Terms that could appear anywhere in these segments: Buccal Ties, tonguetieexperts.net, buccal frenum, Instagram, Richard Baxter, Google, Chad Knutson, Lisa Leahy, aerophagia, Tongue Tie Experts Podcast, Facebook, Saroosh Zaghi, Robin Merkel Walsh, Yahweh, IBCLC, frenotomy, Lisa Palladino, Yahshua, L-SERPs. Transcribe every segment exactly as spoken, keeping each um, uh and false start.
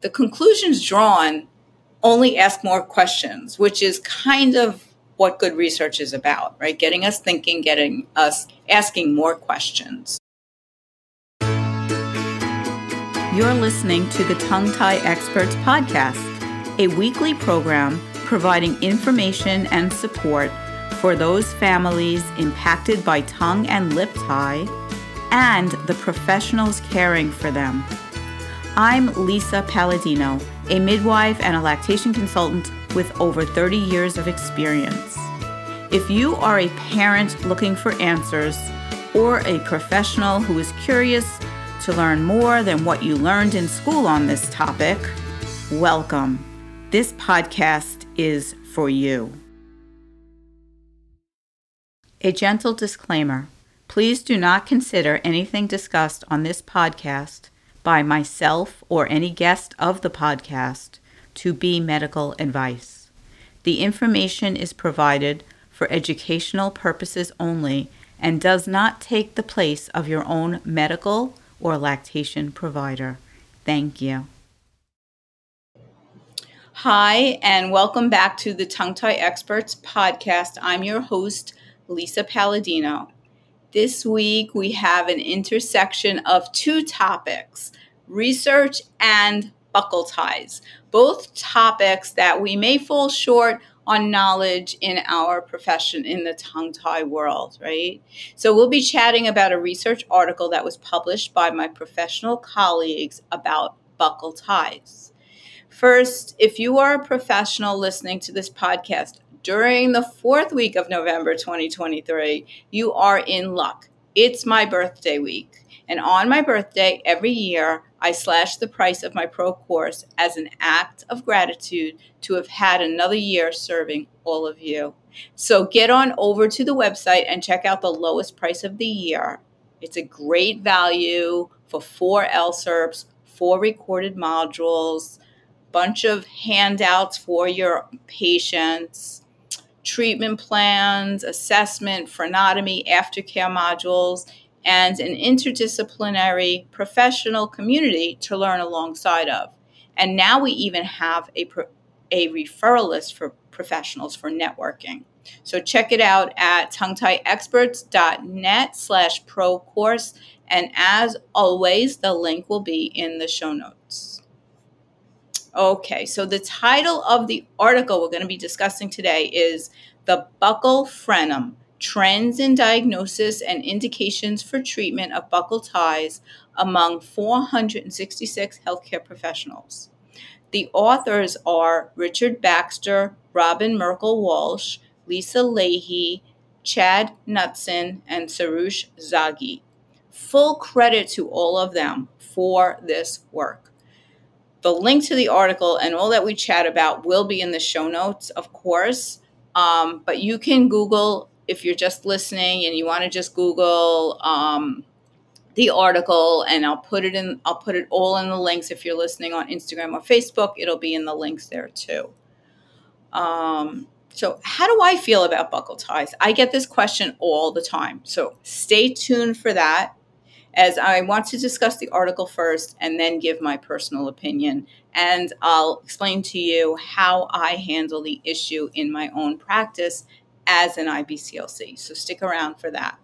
The conclusions drawn only ask more questions, which is kind of what good research is about, right? Getting us thinking, getting us asking more questions. You're listening to the Tongue Tie Experts Podcast, a weekly program providing information and support for those families impacted by tongue and lip tie and the professionals caring for them. I'm Lisa Palladino, a midwife and a lactation consultant with over thirty years of experience. If you are a parent looking for answers or a professional who is curious to learn more than what you learned in school on this topic, welcome. This podcast is for you. A gentle disclaimer. Please do not consider anything discussed on this podcast by myself or any guest of the podcast to be medical advice. The information is provided for educational purposes only and does not take the place of your own medical or lactation provider. Thank you. Hi, and welcome back to the Tongue Tie Experts Podcast. I'm your host, Lisa Palladino. This week, we have an intersection of two topics, research and buccal ties, both topics that we may fall short on knowledge in our profession in the tongue tie world, right? So we'll be chatting about a research article that was published by my professional colleagues about buccal ties. First, if you are a professional listening to this podcast, during the fourth week of November twenty twenty-three, you are in luck. It's my birthday week. And on my birthday, every year, I slash the price of my pro course as an act of gratitude to have had another year serving all of you. So get on over to the website and check out the lowest price of the year. It's a great value for four L-SERPs, four recorded modules, bunch of handouts for your patients, treatment plans, assessment, frenotomy, aftercare modules, and an interdisciplinary professional community to learn alongside of. And now we even have a, a referral list for professionals for networking. So check it out at tonguetieexperts.net slash pro course. And as always, the link will be in the show notes. Okay, so the title of the article we're going to be discussing today is The Buccal Frenum, Trends in Diagnosis and Indications for Treatment of Buccal Ties Among four hundred sixty-six Healthcare Professionals. The authors are Richard Baxter, Robin Merkel Walsh, Lisa Leahy, Chad Knutson, and Saroosh Zaghi. Full credit to all of them for this work. The link to the article and all that we chat about will be in the show notes, of course. Um, but you can Google, if you're just listening and you want to just Google um, the article, and I'll put it in. I'll put it all in the links. If you're listening on Instagram or Facebook, it'll be in the links there too. Um, so how do I feel about buccal ties? I get this question all the time. So stay tuned for that, as I want to discuss the article first and then give my personal opinion. And I'll explain to you how I handle the issue in my own practice as an I B C L C. So stick around for that.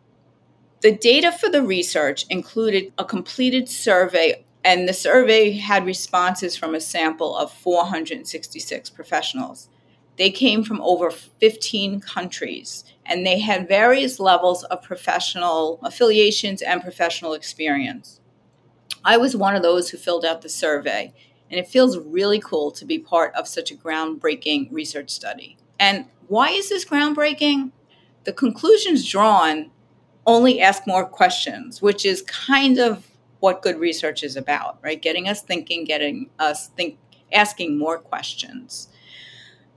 The data for the research included a completed survey, and the survey had responses from a sample of four hundred sixty-six professionals. They came from over fifteen countries, and they had various levels of professional affiliations and professional experience. I was one of those who filled out the survey, and it feels really cool to be part of such a groundbreaking research study. And why is this groundbreaking? The conclusions drawn only ask more questions, which is kind of what good research is about, right? Getting us thinking, getting us think, asking more questions.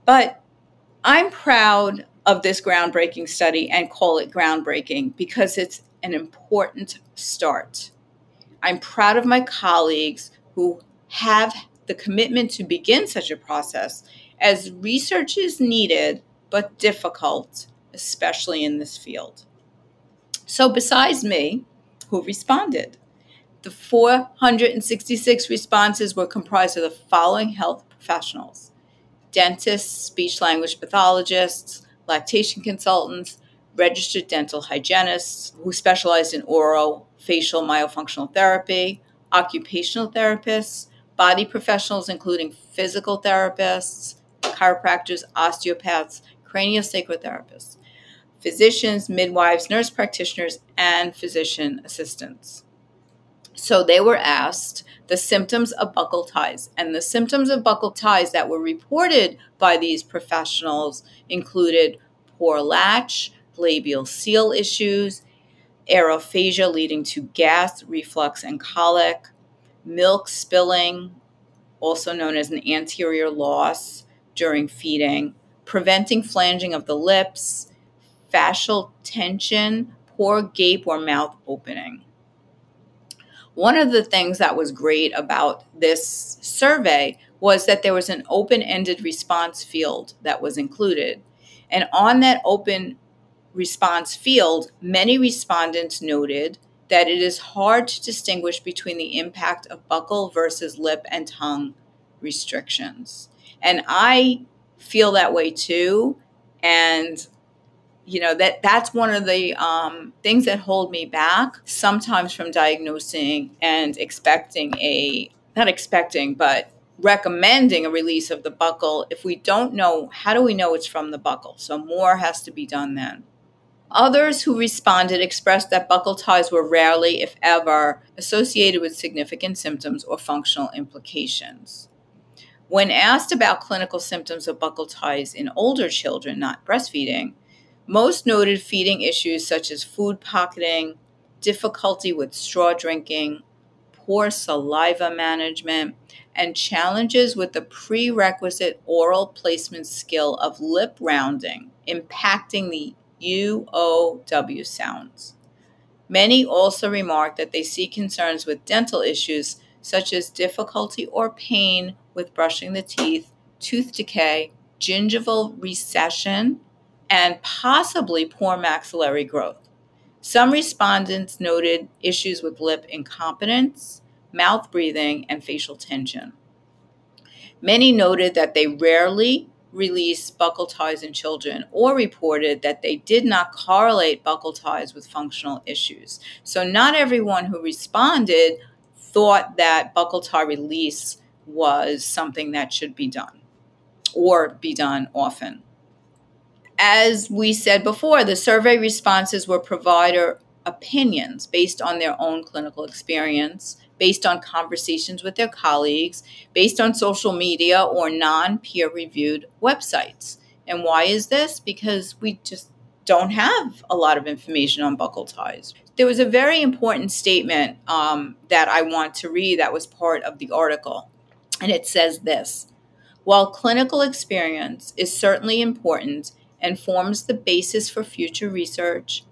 But I'm proud of this groundbreaking study and call it groundbreaking because it's an important start. I'm proud of my colleagues who have the commitment to begin such a process, as research is needed but difficult, especially in this field. So besides me, who responded? The four hundred sixty-six responses were comprised of the following health professionals: dentists, speech-language pathologists, lactation consultants, registered dental hygienists who specialized in oral, facial, myofunctional therapy, occupational therapists, body professionals including physical therapists, chiropractors, osteopaths, craniosacral therapists, physicians, midwives, nurse practitioners, and physician assistants. So they were asked the symptoms of buccal ties. And the symptoms of buccal ties that were reported by these professionals included poor latch, labial seal issues, aerophagia leading to gas, reflux, and colic, milk spilling, also known as an anterior loss during feeding, preventing flanging of the lips, fascial tension, poor gape or mouth opening. One of the things that was great about this survey was that there was an open-ended response field that was included. And on that open response field, many respondents noted that it is hard to distinguish between the impact of buccal versus lip and tongue restrictions. And I feel that way too. And you know, that that's one of the um, things that hold me back sometimes from diagnosing and expecting a, not expecting, but recommending a release of the buccal. If we don't know, how do we know it's from the buccal? So more has to be done then. Others who responded expressed that buccal ties were rarely, if ever, associated with significant symptoms or functional implications. When asked about clinical symptoms of buccal ties in older children, not breastfeeding, most noted feeding issues such as food pocketing, difficulty with straw drinking, poor saliva management, and challenges with the prerequisite oral placement skill of lip rounding, impacting the U O W sounds. Many also remarked that they see concerns with dental issues such as difficulty or pain with brushing the teeth, tooth decay, gingival recession, and possibly poor maxillary growth. Some respondents noted issues with lip incompetence, mouth breathing, and facial tension. Many noted that they rarely release buccal ties in children or reported that they did not correlate buccal ties with functional issues. So not everyone who responded thought that buccal tie release was something that should be done or be done often. As we said before, the survey responses were provider opinions based on their own clinical experience, based on conversations with their colleagues, based on social media or non-peer-reviewed websites. And why is this? Because we just don't have a lot of information on buccal ties. There was a very important statement um, that I want to read that was part of the article, and it says this: "While clinical experience is certainly important and forms the basis for future research,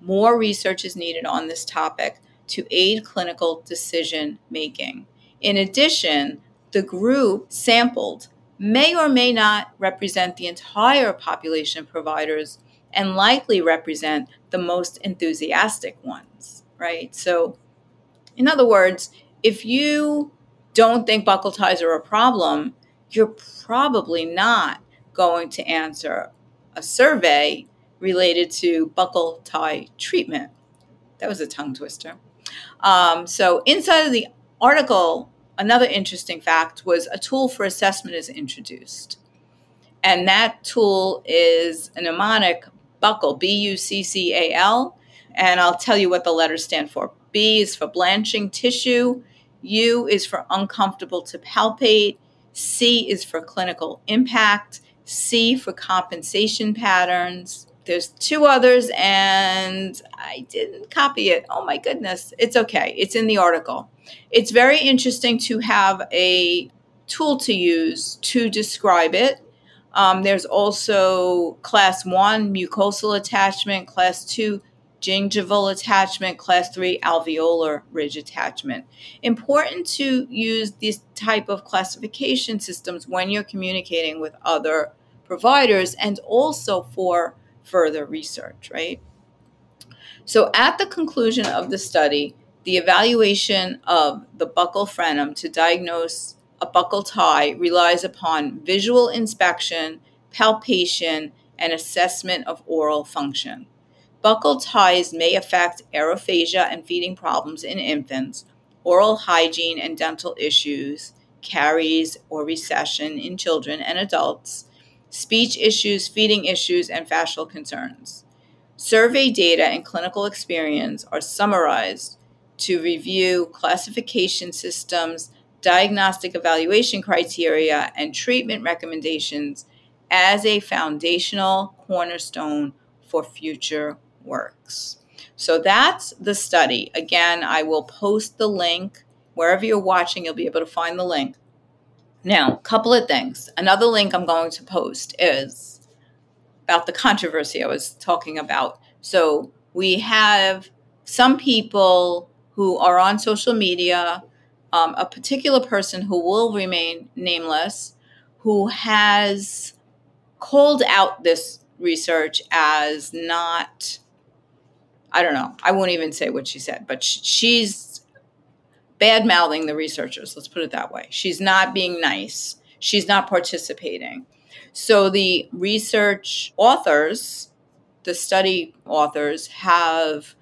more research is needed on this topic to aid clinical decision making. In addition, the group sampled may or may not represent the entire population of providers and likely represent the most enthusiastic ones," right? So in other words, if you don't think buccal ties are a problem, you're probably not going to answer a survey related to buccal tie treatment. That was a tongue twister. Um, so inside of the article, another interesting fact was a tool for assessment is introduced. And that tool is a mnemonic, buccal, B U C C A L. And I'll tell you what the letters stand for. B is for blanching tissue. U is for uncomfortable to palpate. C is for clinical impact. C for compensation patterns. There's two others, and I didn't copy it. Oh, my goodness. It's okay. It's in the article. It's very interesting to have a tool to use to describe it. Um, there's also class one, mucosal attachment, class two, gingival attachment, class three, alveolar ridge attachment. Important to use these type of classification systems when you're communicating with other providers and also for further research, right? So at the conclusion of the study, the evaluation of the buccal frenum to diagnose a buccal tie relies upon visual inspection, palpation, and assessment of oral function. Buccal ties may affect aerophagia and feeding problems in infants, oral hygiene and dental issues, caries or recession in children and adults, speech issues, feeding issues, and fascial concerns. Survey data and clinical experience are summarized to review classification systems, diagnostic evaluation criteria, and treatment recommendations as a foundational cornerstone for future works. So that's the study. Again, I will post the link. Wherever you're watching, you'll be able to find the link. Now, a couple of things. Another link I'm going to post is about the controversy I was talking about. So we have some people who are on social media, um, a particular person who will remain nameless, who has called out this research as not, I don't know, I won't even say what she said, but sh- she's bad-mouthing the researchers, let's put it that way. She's not being nice. She's not participating. So the research authors, the study authors, have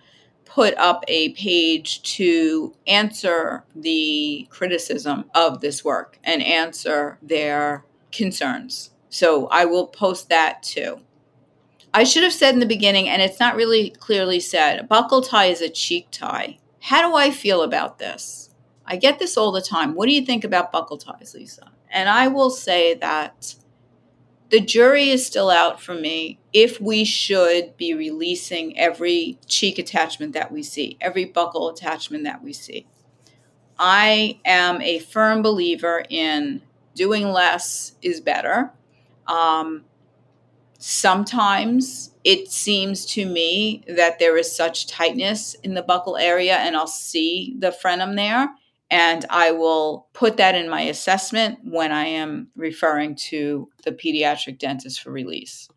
put up a page to answer the criticism of this work and answer their concerns. So I will post that too. I should have said in the beginning, and it's not really clearly said, a buccal tie is a cheek tie. How do I feel about this? I get this all the time. What do you think about buccal ties, Lisa? And I will say that the jury is still out for me if we should be releasing every cheek attachment that we see, every buccal attachment that we see. I am a firm believer in doing less is better. Um, sometimes it seems to me that there is such tightness in the buccal area, and I'll see the frenum there, and I will put that in my assessment when I am referring to the pediatric dentist for release.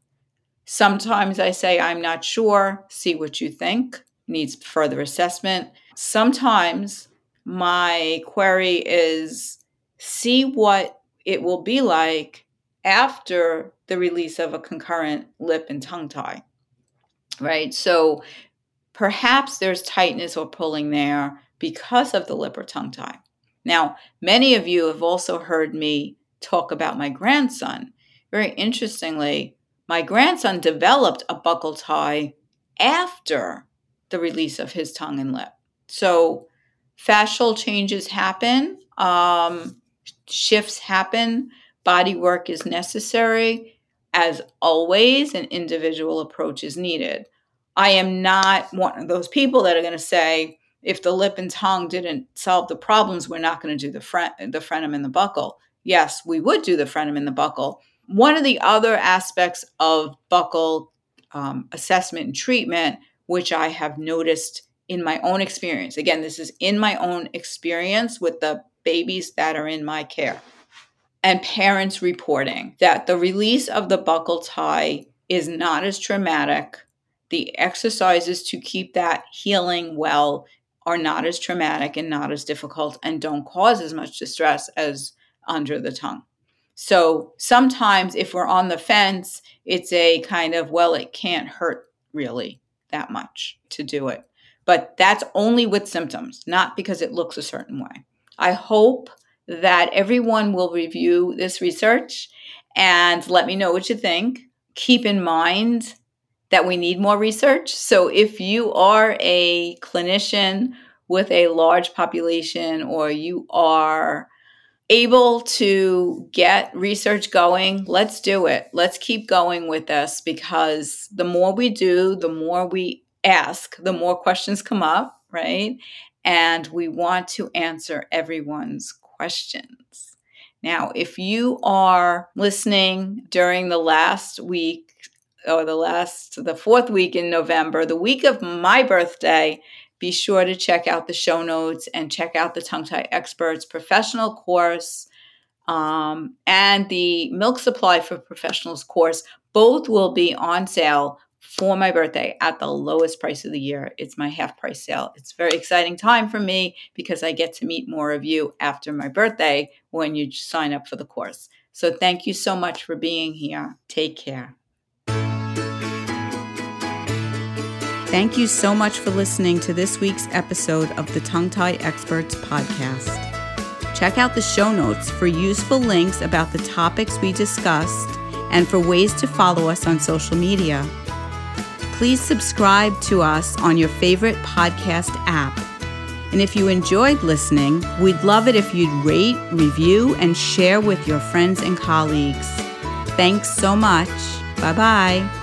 Sometimes I say, I'm not sure, see what you think, needs further assessment. Sometimes my query is, see what it will be like after the release of a concurrent lip and tongue tie, right? So perhaps there's tightness or pulling there because of the lip or tongue tie. Now, many of you have also heard me talk about my grandson. Very interestingly, my grandson developed a buccal tie after the release of his tongue and lip. So fascial changes happen, um, shifts happen. Body work is necessary. As always, an individual approach is needed. I am not one of those people that are going to say, if the lip and tongue didn't solve the problems, we're not going to do the, fren- the frenum and the buccal. Yes, we would do the frenum and the buccal. One of the other aspects of buccal um, assessment and treatment, which I have noticed in my own experience. Again, this is in my own experience with the babies that are in my care. And parents reporting that the release of the buccal tie is not as traumatic. The exercises to keep that healing well are not as traumatic and not as difficult and don't cause as much distress as under the tongue. So sometimes if we're on the fence, it's a kind of, well, it can't hurt really that much to do it. But that's only with symptoms, not because it looks a certain way. I hope that everyone will review this research and let me know what you think. Keep in mind that we need more research. So if you are a clinician with a large population or you are able to get research going, let's do it. Let's keep going with this because the more we do, the more we ask, the more questions come up, right? And we want to answer everyone's questions. Now, if you are listening during the last week or the last, the fourth week in November, the week of my birthday, be sure to check out the show notes and check out the Tongue Tie Experts Professional Course um, and the Milk Supply for Professionals course. Both will be on sale for my birthday at the lowest price of the year. It's my half price sale. It's a very exciting time for me because I get to meet more of you after my birthday when you sign up for the course. So thank you so much for being here. Take care. Thank you so much for listening to this week's episode of the Tongue Tie Experts Podcast. Check out the show notes for useful links about the topics we discussed and for ways to follow us on social media. Please subscribe to us on your favorite podcast app. And if you enjoyed listening, we'd love it if you'd rate, review, and share with your friends and colleagues. Thanks so much. Bye-bye.